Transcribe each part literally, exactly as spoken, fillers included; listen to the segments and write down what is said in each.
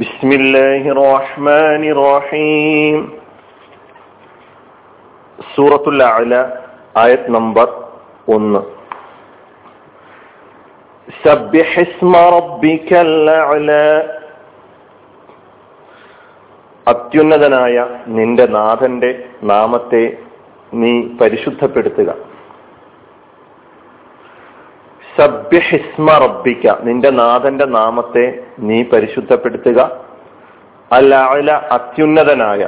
ബിസ്മില്ലാഹിർ റഹ്മാനിർ റഹീം. സൂറത്തുൽ അഅ്ല ആയത്ത് നമ്പർ ഒന്ന്. സബ്ബിഹ് ഇസ്മ റബ്ബിക്കൽ അഅ്ല, അത്യുന്നതനായ നിന്റെ നാഥന്റെ നാമത്തെ നീ പരിശുദ്ധപ്പെടുത്തുക. സബ്ബിഹ് ഇസ്മ റബ്ബിക, നിന്റെ നാഥന്റെ നാമത്തെ നീ പരിശുദ്ധപ്പെടുത്തുക. അൽ അഅ്ല, അത്യുന്നതനായ.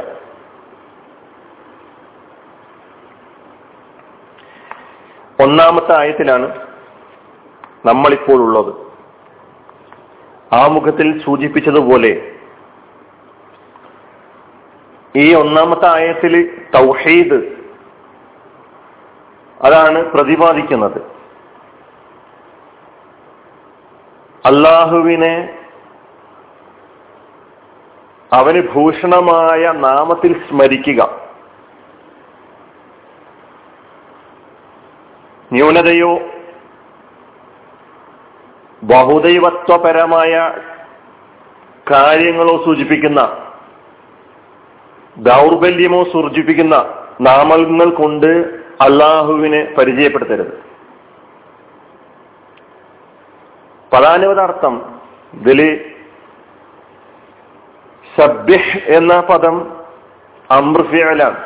ഒന്നാമത്തെ ആയത്തിലാണ് നമ്മളിപ്പോൾ ഉള്ളത്. ആമുഖത്തിൽ സൂചിപ്പിച്ചതുപോലെ ഈ ഒന്നാമത്തെ ആയത്തിൽ തൗഹീദ് അതാണ് പ്രതിപാദിക്കുന്നത്. അല്ലാഹുവിനെ അവന് ഭൂഷണമായ നാമത്തിൽ സ്മരിക്കുക, ന്യൂനതയോ ബഹുദൈവത്വപരമായ കാര്യങ്ങളോ സൂചിപ്പിക്കുന്ന, ദൗർബല്യമോ സൂചിപ്പിക്കുന്ന നാമങ്ങൾ കൊണ്ട് അല്ലാഹുവിനെ പരിചയപ്പെടുത്തരുത്. പദാനുപദാർത്ഥം ഇതില് സബ്ബിഹ് എന്ന പദം അംർ ഫിഅലാണ്.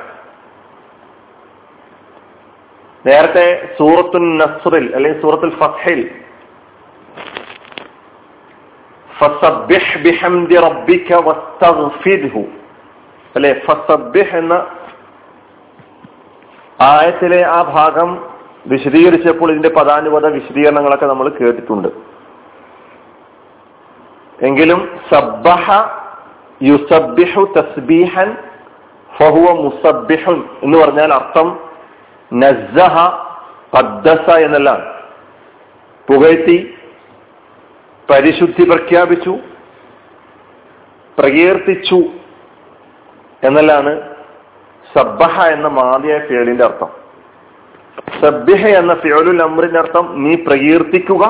നേരത്തെ സൂറത്തുൻ നസ്റിൽ അല്ലെങ്കിൽ സൂറത്തുൽ ഫത്ഹിൽ ഫസബ്ബിഹ് ബിഹംദി റബ്ബിക വസ്തഗ്ഫിർഹു അല്ലെ, ഫസബ്ബിഹ് എന്ന ആയത്തിലെ ആ ഭാഗം വിശദീകരിച്ചപ്പോൾ ഇതിന്റെ പദാനുപദ വിശദീകരണങ്ങളൊക്കെ നമ്മൾ കേട്ടിട്ടുണ്ട്. എങ്കിലും സബ്ബഹ യുസബ്ബിഹു തസ്ബീഹൻ ഫഹുവ മുസബ്ബിഹുൻ എന്ന് പറഞ്ഞാൽ അർത്ഥം നസ്സഹ ഖദ്ദസ എന്നെല്ലാം, പുകഴ്ത്തി പരിശുദ്ധി പ്രഖ്യാപിച്ചു പ്രകീർത്തിച്ചു എന്നെല്ലാണ് സബ്ബഹ എന്ന മാദിയായ ഫിഅലിന്റെ അർത്ഥം. സബ്ബിഹ എന്ന ഫിഅലുൽ അംറിന്റെ അർത്ഥം നീ പ്രകീർത്തിക്കുക,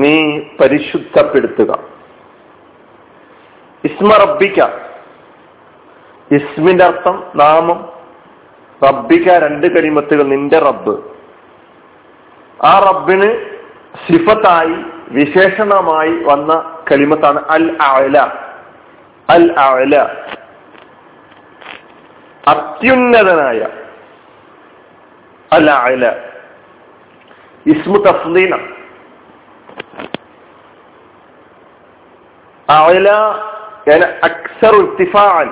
നീ പരിശുദ്ധപ്പെടുത്തുക. ഇസ്മ റബ്ബിക, ഇസ്മിന്റെ അർത്ഥം നാമം, റബ്ബിക രണ്ട് കലിമത്തുകൾ, നിന്റെ റബ്ബ്. ആ റബ്ബിന് സിഫത്തായി വിശേഷണമായി വന്ന കലിമത്താണ് അൽ അഅ്ല. അൽ അഅ്ല, അത്യുന്നതനായ. അൽ അഅ്ല ഇസ്മു തഫ്ദീന. അഅ്ല യാനി അക്സർ ഇർതിഫാഅൻ,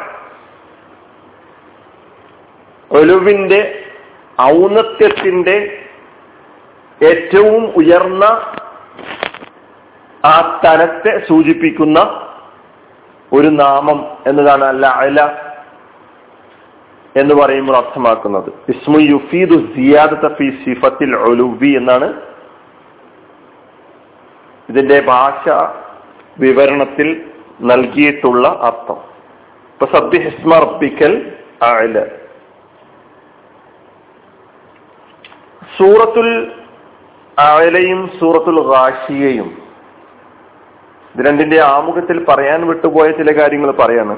ഒലുവിന്റെ ഔന്നത്യത്തിന്റെ ഏറ്റവും ഉയർന്ന ആ തലത്തെ സൂചിപ്പിക്കുന്ന ഒരു നാമം എന്നതാണ് അൽ അഅ്ല എന്ന് പറയുമ്പോൾ അർത്ഥമാക്കുന്നത്. ഇസ്മു യുഫീദു സിയാദത ഫീ സിഫത്തിൽ ഉലുവി എന്നാണ് ഇതിന്റെ ഭാഷ വിവരണത്തിൽ നൽകിയിട്ടുള്ള അർത്ഥം. ഇപ്പൊ സബ്ബിഹ് ഇസ്മ റബ്ബിക്കൽ അഅ്ല. സൂറത്തുൽ അഅ്ലയും സൂറത്തുൽ ഗാശിയയും ഇത് രണ്ടിന്റെ ആമുഖത്തിൽ പറയാൻ വിട്ടുപോയ ചില കാര്യങ്ങൾ പറയാണ്.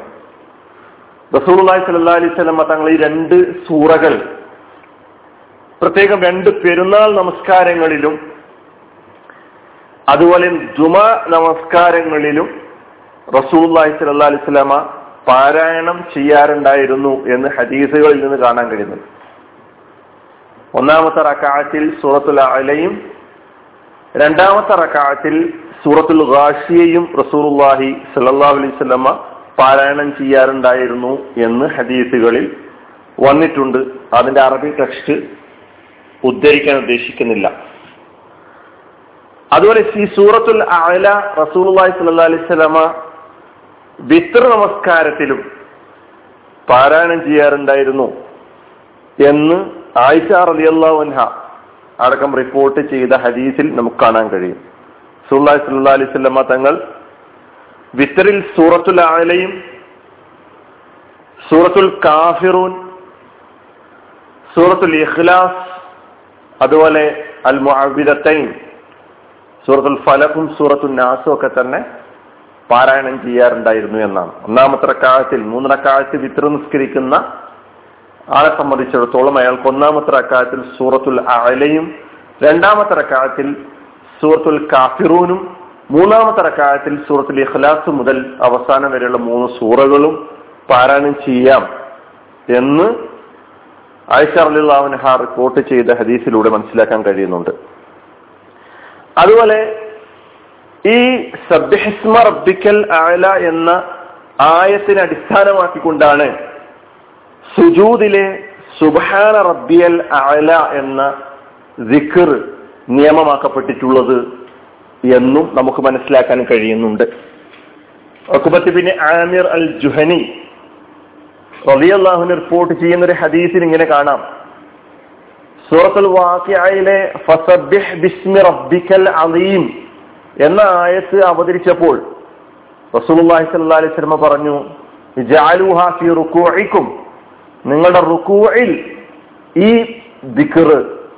റസൂലുള്ളാഹി സ്വല്ലല്ലാഹി അലൈഹി വസല്ലം തങ്ങൾ ഈ രണ്ട് സൂറകൾ പ്രത്യേകം രണ്ട് പെരുന്നാൾ നമസ്കാരങ്ങളിലും അതുപോലെ ജുമാ നമസ്കാരങ്ങളിലും റസൂലുള്ളാഹി സ്വല്ലല്ലാഹി അലൈഹി വസല്ലം പാരായണം ചെയ്യാറുണ്ടായിരുന്നു എന്ന് ഹദീസുകളിൽ നിന്ന് കാണാൻ കഴിയുന്നുണ്ട്. ഒന്നാമത്തെ റക്അഅത്തിൽ സൂറത്തുൽ അഅ്ലയും രണ്ടാമത്തെ റക്അഅത്തിൽ സൂറത്തുൽ ഗാശിയയും റസൂലുള്ളാഹി സ്വല്ലല്ലാഹി അലൈഹി വസല്ലം പാരായണം ചെയ്യാറുണ്ടായിരുന്നു എന്ന് ഹദീസുകളിൽ വന്നിട്ടുണ്ട്. അതിന്റെ അറബി ടെക്സ്റ്റ് ഉദ്ധരിക്കാൻ ഉദ്ദേശിക്കുന്നില്ല. അതുപോലെ ഈ സൂറത്തുൽ അഅ്ല റസൂലുള്ളാഹി സ്വല്ലല്ലാഹി അലൈഹി വസല്ലം വിത്ർ നമസ്കാരത്തിലും പാരായണം ചെയ്യാറുണ്ടായിരുന്നു എന്ന് ആയിഷ റളിയല്ലാഹു അൻഹ അടക്കം റിപ്പോർട്ട് ചെയ്ത ഹദീസിൽ നമുക്ക് കാണാൻ കഴിയും. റസൂലുള്ളാഹി സ്വല്ലല്ലാഹി അലൈഹി വസല്ലം തങ്ങൾ വിത്തറിൽ സൂറത്തുൽ അഅ്ലയും സൂറത്തുൽ കാഫിറൂൻ, സൂറത്തുൽ ഇഖ്ലാസ്, അതുപോലെ അൽ മുഅവ്വിദതൈൻ, സൂറത്തുൽ ഫലഖും സൂറത്തുൽ നാസും ഒക്കെ തന്നെ പാരായണം ചെയ്യാറുണ്ടായിരുന്നു എന്നാണ്. ഒന്നാമത്തെ റക്അത്തിൽ മൂന്ന് റക്അത്ത് വിത്ർ നിസ്കരിക്കുന്ന ആളെ സംബന്ധിച്ചിടത്തോളം അയാൾക്ക് ഒന്നാമത്തെ റക്അത്തിൽ സൂറത്തുൽ അഅലയും രണ്ടാമത്തെ റക്അത്തിൽ സൂറത്തുൽ കാഫിറൂനും മൂന്നാമത്തെ റക്അത്തിൽ സൂറത്തുൽ ഇഖ്ലാസ് മുതൽ അവസാനം വരെയുള്ള മൂന്ന് സൂറകളും പാരായണം ചെയ്യാം എന്ന് ആയിഷ റളിയല്ലാഹു അൻഹാ റിപ്പോർട്ട് ചെയ്ത ഹദീസിലൂടെ മനസ്സിലാക്കാൻ കഴിയുന്നുണ്ട്. അതുപോലെ ഈ സബ്ബിഹിസ്മ റബ്ബിക്കൽ അഅല എന്ന ആയത്തിനെ അടിസ്ഥാനമാക്കിക്കൊണ്ടാണ് സുജൂദിലെ സുബ്ഹാന റബ്ബിയൽ അഅല എന്ന ദിക്ർ നിയമമാക്കപ്പെട്ടിട്ടുള്ളത് എന്നും നമുക്ക് മനസ്സിലാക്കാൻ കഴിയുന്നുണ്ട്. Uqbah bin Amir al Juhani റളിയല്ലാഹു അൻഹു റിപ്പോർട്ട് ചെയ്യുന്ന ഒരു ഹദീസിൽ ഇങ്ങനെ കാണാം, സൂറത്തുൽ വാഖിഅയിലെ ഫസബ്ബിഹ് ബിസ്മി റബ്ബിക്കൽ അളീം എന്ന ആയത്ത് അവതരിച്ചപ്പോൾ റസൂലുള്ളാഹി സ്വല്ലല്ലാഹി അലൈഹി വസല്ലം പറഞ്ഞു, ജഅലൂഹാ ഫീ റുകൂഇകും, നിങ്ങളുടെ റുകൂഇൽ ഈ ദിക്ർ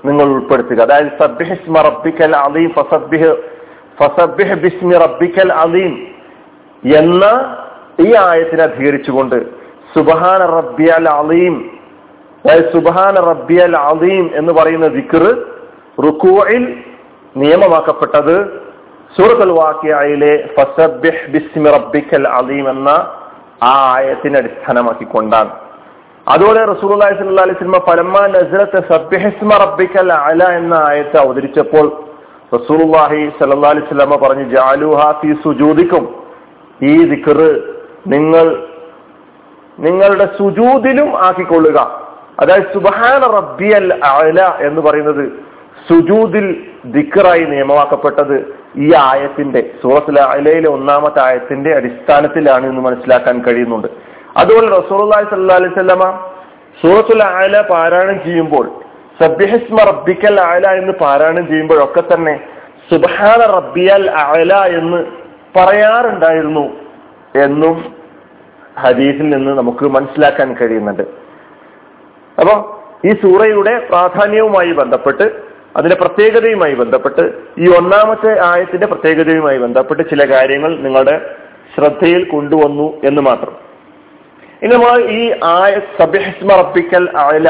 നിങ്ങൾ ഉൾപ്പെടുത്തുക. അതായത് സബ്ബിഹ് ഇസ്മ റബ്ബിക്കൽ അളീം ഫസബ്ബിഹ് ഫസബ്ബിഹ് ബിസ്മി റബ്ബിക്കൽ അളീം എന്ന ഈ ആയത്തിനെ അധികരിച്ചുകൊണ്ട് സുബ്ഹാന റബ്ബിയൽ അളീം, അതായത് സുബ്ഹാന റബ്ബിയൽ അളീം എന്ന് പറയുന്ന ദിക്ർ റുകൂഇൽ നിയമമാക്കപ്പെട്ടത് സൂറത്തുൽ വാഖിഅയിലെ ഫസബ്ബിഹ് ബിസ്മി റബ്ബിക്കൽ അളീം എന്ന ആ ആയത്തിനെ അടിസ്ഥാനമാക്കിക്കൊണ്ടാണ്. അതുപോലെ റസൂലുള്ളാഹി സ്വല്ലല്ലാഹി അലൈഹി വസല്ലം ഫലമ്മാ നസലത സബ്ബിഹ് ഇസ്മ റബ്ബിക്കൽ അഅല എന്ന ആയത്ത് അവതരിച്ചപ്പോൾ റസൂലുള്ളാഹി സ്വല്ലല്ലാഹി അലൈഹി വസല്ലം പറഞ്ഞു, ജഅലൂഹാ ഫീ സുജൂദിക്കും, ഈ ദിക്ർ നിങ്ങൾ നിങ്ങളുടെ സുജൂദിലും ആക്കിക്കൊള്ളുക. അതായത് സുബ്ഹാന റബ്ബിയൽ അഅല എന്ന് പറയുന്നത് സുജൂദിൽ ദിക്റായി നിയമമാക്കപ്പെട്ടത് ഈ ആയത്തിന്റെ സൂറത്തുൽ അഅലയിലെ ഒന്നാമത്തെ ആയത്തിന്റെ അടിസ്ഥാനത്തിലാണ് എന്ന് മനസ്സിലാക്കാൻ കഴിയുന്നുണ്ട്. അതുപോലെ റസൂലുള്ളാഹി സ്വല്ലല്ലാഹി അലൈഹി വസല്ലമ സൂറത്തുൽ അഅല പാരായണം ചെയ്യുമ്പോൾ സബ്ബിഹ് ഇസ്മ റബ്ബിക്കൽ അഅല എന്ന് പാരായണം ചെയ്യുമ്പോഴൊക്കെ തന്നെ സുബ്ഹാന റബ്ബിയൽ അഅല എന്ന് പറയാറുണ്ടായിരുന്നു എന്നും ഹദീസിൽ നിന്ന് നമുക്ക് മനസ്സിലാക്കാൻ കഴിയുന്നുണ്ട്. അപ്പൊ ഈ സൂറയുടെ പ്രാധാന്യവുമായി ബന്ധപ്പെട്ട്, അതിന്റെ പ്രത്യേകതയുമായി ബന്ധപ്പെട്ട്, ഈ ഒന്നാമത്തെ ആയത്തിന്റെ പ്രത്യേകതയുമായി ബന്ധപ്പെട്ട് ചില കാര്യങ്ങൾ നിങ്ങളുടെ ശ്രദ്ധയിൽ കൊണ്ടുവന്നു എന്ന് മാത്രം. ഇനി നമ്മൾ ഈ ആയ സബ്ബിഹ് ഇസ്മ റബ്ബിക്കൽ അഅല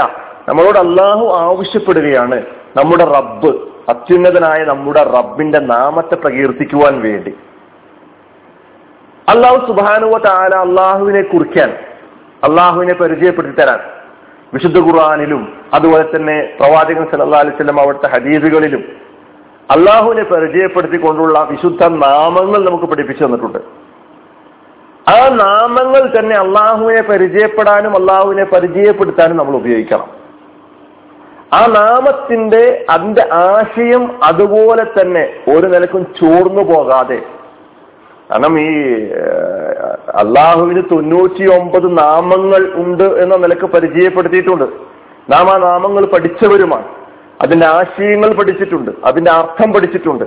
നമ്മളോട് അല്ലാഹു ആവശ്യപ്പെടുകയാണ്, നമ്മുടെ റബ്ബ്, അത്യുന്നതനായ നമ്മുടെ റബ്ബിന്റെ നാമത്തെ പ്രകീർത്തിക്കുവാൻ വേണ്ടി. അല്ലാഹു സുബ്ഹാനഹു വ തആല അല്ലാഹുവിനെ കുറിക്കാൻ, അല്ലാഹുവിനെ പരിചയപ്പെടുത്തി തരാൻ വിശുദ്ധ ഖുർആനിലും അതുപോലെ തന്നെ പ്രവാചകൻ സല്ലല്ലാഹു അലൈഹി വസല്ലം അവിടുത്തെ ഹദീസുകളിലും അല്ലാഹുവിനെ പരിചയപ്പെടുത്തിക്കൊണ്ടുള്ള വിശുദ്ധ നാമങ്ങൾ നമുക്ക് പഠിപ്പിച്ചു തന്നിട്ടുണ്ട്. ആ നാമങ്ങൾ തന്നെ അല്ലാഹുവിനെ പരിചയപ്പെടാനും അല്ലാഹുവിനെ പരിചയപ്പെടുത്താനും നമ്മൾ ഉപയോഗിക്കണം. ആ നാമത്തിന്റെ അതിന്റെ ആശയം അതുപോലെ തന്നെ ഒരു നിലക്കും ചോർന്നു പോകാതെ, കാരണം ഈ അള്ളാഹുവിന് തൊണ്ണൂറ്റി ഒമ്പത് നാമങ്ങൾ ഉണ്ട് എന്ന നിലക്ക് പരിചയപ്പെടുത്തിയിട്ടുണ്ട്. നാം ആ നാമങ്ങൾ പഠിച്ചവരുമാണ്. അതിന്റെ ആശയങ്ങൾ പഠിച്ചിട്ടുണ്ട്, അതിന്റെ അർത്ഥം പഠിച്ചിട്ടുണ്ട്,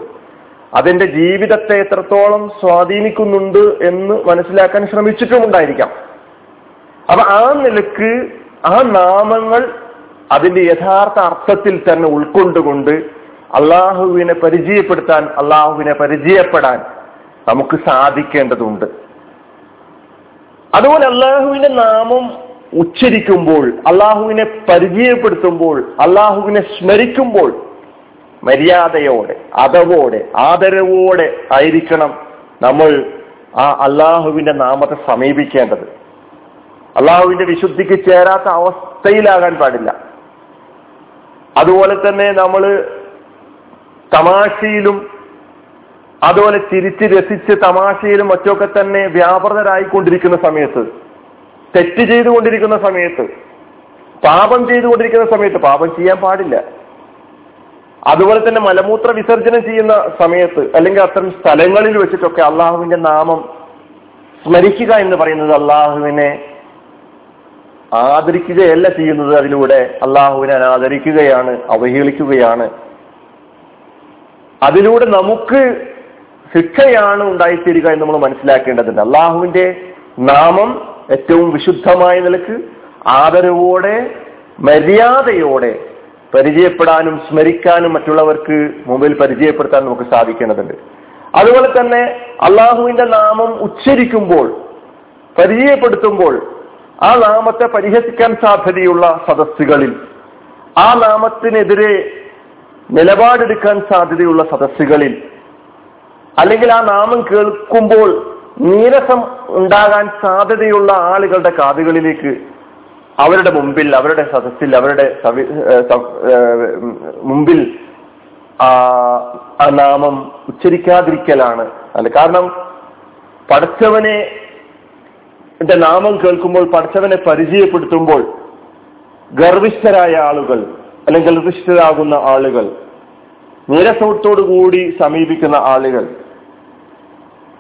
അതിന്റെ ജീവിതത്തെ എത്രത്തോളം സ്വാധീനിക്കുന്നുണ്ട് എന്ന് മനസ്സിലാക്കാൻ ശ്രമിച്ചിട്ടുമുണ്ടായിരിക്കാം. അപ്പൊ ആ നിലക്ക് ആ നാമങ്ങൾ അതിന്റെ യഥാർത്ഥ അർത്ഥത്തിൽ തന്നെ ഉൾക്കൊണ്ടുകൊണ്ട് അള്ളാഹുവിനെ പരിചയപ്പെടുത്താൻ, അള്ളാഹുവിനെ പരിചയപ്പെടാൻ നമുക്ക് സാധിക്കേണ്ടതുണ്ട്. അതുപോലെ അള്ളാഹുവിന്റെ നാമം ഉച്ചരിക്കുമ്പോൾ, അള്ളാഹുവിനെ പരിചയപ്പെടുത്തുമ്പോൾ, അള്ളാഹുവിനെ സ്മരിക്കുമ്പോൾ മര്യാദയോടെ, അതവോടെ, ആദരവോടെ ആയിരിക്കണം നമ്മൾ ആ അള്ളാഹുവിന്റെ നാമത്തെ സമീപിക്കേണ്ടത്. അള്ളാഹുവിന്റെ വിശുദ്ധിക്ക് ചേരാത്ത അവസ്ഥയിലാകാൻ പാടില്ല. അതുപോലെ തന്നെ നമ്മൾ തമാശയിലും അതുപോലെ ചിരിച്ച് രസിച്ച് തമാശയിലും മറ്റൊക്കെ തന്നെ വ്യാപൃതരായിക്കൊണ്ടിരിക്കുന്ന സമയത്ത്, തെറ്റ് ചെയ്തുകൊണ്ടിരിക്കുന്ന സമയത്ത്, പാപം ചെയ്തുകൊണ്ടിരിക്കുന്ന സമയത്ത് പാപം ചെയ്യാൻ പാടില്ല. അതുപോലെ തന്നെ മലമൂത്ര വിസർജനം ചെയ്യുന്ന സമയത്ത് അല്ലെങ്കിൽ അത്തരം സ്ഥലങ്ങളിൽ വെച്ചിട്ടൊക്കെ അള്ളാഹുവിന്റെ നാമം സ്മരിക്കുക എന്ന് പറയുന്നത് അള്ളാഹുവിനെ ആദരിക്കുകയല്ല ചെയ്യുന്നത്, അതിലൂടെ അള്ളാഹുവിനെ അനാദരിക്കുകയാണ്, അവഹേളിക്കുകയാണ്. അതിലൂടെ നമുക്ക് ശിക്ഷയാണ് ഉണ്ടായിത്തീരുക എന്ന് നമ്മൾ മനസ്സിലാക്കേണ്ടതുണ്ട്. അള്ളാഹുവിന്റെ നാമം ഏറ്റവും വിശുദ്ധമായ നിലക്ക് ആദരവോടെ മര്യാദയോടെ പരിചയപ്പെടാനും സ്മരിക്കാനും മറ്റുള്ളവർക്ക് മുമ്പിൽ പരിചയപ്പെടുത്താൻ നമുക്ക് സാധിക്കേണ്ടതുണ്ട്. അതുപോലെ തന്നെ അള്ളാഹുവിന്റെ നാമം ഉച്ചരിക്കുമ്പോൾ, പരിചയപ്പെടുത്തുമ്പോൾ ആ നാമത്തെ പരിഹസിക്കാൻ സാധ്യതയുള്ള സദസ്സുകളിൽ, ആ നാമത്തിനെതിരെ നിലപാടെടുക്കാൻ സാധ്യതയുള്ള സദസ്സുകളിൽ, അല്ലെങ്കിൽ ആ നാമം കേൾക്കുമ്പോൾ നീരസം ഉണ്ടാകാൻ സാധ്യതയുള്ള ആളുകളുടെ കാതുകളിലേക്ക്, അവരുടെ മുമ്പിൽ, അവരുടെ സദസ്സിൽ, അവരുടെ മുമ്പിൽ ആ നാമം ഉച്ചരിക്കാതിരിക്കലാണ്. അല്ല, കാരണം പടച്ചവനെ നാമം കേൾക്കുമ്പോൾ, പടച്ചവനെ പരിചയപ്പെടുത്തുമ്പോൾ ഗർവിഷ്ഠരായ ആളുകൾ അല്ലെങ്കിൽ ഗർവിഷ്ഠരാകുന്ന ആളുകൾ, നീരസത്തോടു കൂടി സമീപിക്കുന്ന ആളുകൾ,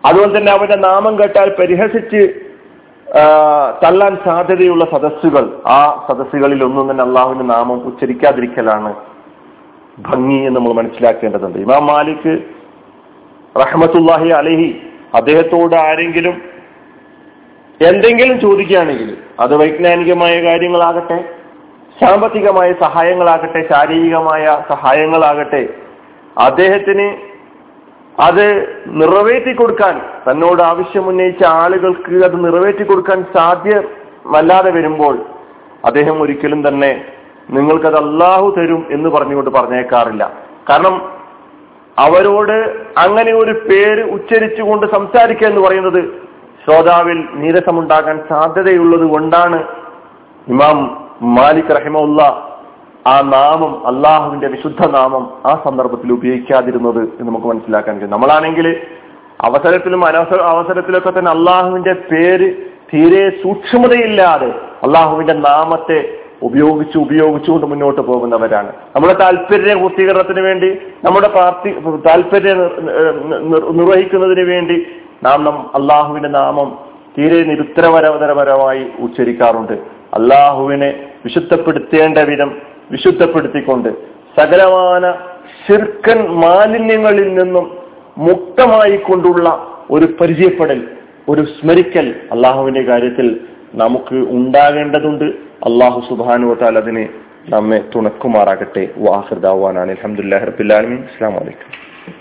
അതുപോലെ തന്നെ അവന്റെ നാമം കേട്ടാൽ പരിഹസിച്ച് തള്ളാൻ സാധ്യതയുള്ള സദസ്സുകൾ, ആ സദസ്സുകളിൽ ഒന്നും തന്നെ അള്ളാഹുവിന്റെ നാമം ഉച്ചരിക്കാതിരിക്കലാണ് ഭംഗി എന്ന് നമ്മൾ മനസ്സിലാക്കേണ്ടതുണ്ട്. ഇമാം മാലിക് റഹ്മത്തുല്ലാഹി അലൈഹി അദ്ദേഹത്തോട് ആരെങ്കിലും എന്തെങ്കിലും ചോദിക്കുകയാണെങ്കിൽ, അത് വൈജ്ഞാനികമായ കാര്യങ്ങളാകട്ടെ, സാമ്പത്തികമായ സഹായങ്ങളാകട്ടെ, ശാരീരികമായ സഹായങ്ങളാകട്ടെ, അദ്ദേഹത്തിന് അത് നിറവേറ്റി കൊടുക്കാൻ, തന്നോട് ആവശ്യമുന്നയിച്ച ആളുകൾക്ക് അത് നിറവേറ്റി കൊടുക്കാൻ സാധ്യമല്ലാതെ വരുമ്പോൾ അദ്ദേഹം ഒരിക്കലും തന്നെ നിങ്ങൾക്കത് അള്ളാഹു തരും എന്ന് പറഞ്ഞുകൊണ്ട് പറഞ്ഞേക്കാറില്ല. കാരണം അവരോട് അങ്ങനെ ഒരു പേര് ഉച്ചരിച്ചുകൊണ്ട് സംസാരിക്കുക എന്ന് പറയുന്നത് ശ്രോതാവിൽ നീരസമുണ്ടാകാൻ സാധ്യതയുള്ളത് കൊണ്ടാണ് ഇമാം മാലിക് റഹിമഹുല്ല ആ നാമം, അള്ളാഹുവിന്റെ വിശുദ്ധ നാമം ആ സന്ദർഭത്തിൽ ഉപയോഗിക്കാതിരുന്നത് എന്ന് നമുക്ക് മനസ്സിലാക്കാൻ കഴിയും. നമ്മളാണെങ്കിൽ അവസരത്തിലും അനവസര അവസരത്തിലൊക്കെ തന്നെ അള്ളാഹുവിന്റെ പേര് തീരെ സൂക്ഷ്മതയില്ലാതെ അള്ളാഹുവിന്റെ നാമത്തെ ഉപയോഗിച്ച് ഉപയോഗിച്ചുകൊണ്ട് മുന്നോട്ട് പോകുന്നവരാണ്. നമ്മുടെ താല്പര്യ പൂർത്തീകരണത്തിന് വേണ്ടി, നമ്മുടെ പ്രാർത്ഥി താല്പര്യ നിർവഹിക്കുന്നതിന് വേണ്ടി നാം നാം അള്ളാഹുവിന്റെ നാമം തീരെ നിരുത്തരപരപരപരമായി ഉച്ചരിക്കാറുണ്ട്. അള്ളാഹുവിനെ വിശുദ്ധപ്പെടുത്തേണ്ട വിധം വിശുദ്ധപ്പെടുത്തിക്കൊണ്ട് സകലമാന ശിർക്കൻ മാലിന്യങ്ങളിൽ നിന്നും മുക്തമായി കൊണ്ടുള്ള ഒരു പരിചയപ്പെടൽ, ഒരു സ്മരിക്കൽ അള്ളാഹുവിന്റെ കാര്യത്തിൽ നമുക്ക് ഉണ്ടാകേണ്ടതുണ്ട്. അള്ളാഹു സുബ്ഹാനഹു വ തആല അതിനെ നമ്മെ തുണക്കുമാറാകട്ടെ. വആഖിർ ദഅ്വാനാ അൽഹംദുലില്ലാഹി റബ്ബിൽ ആലമീൻ. അസ്സലാമു അലൈക്കും.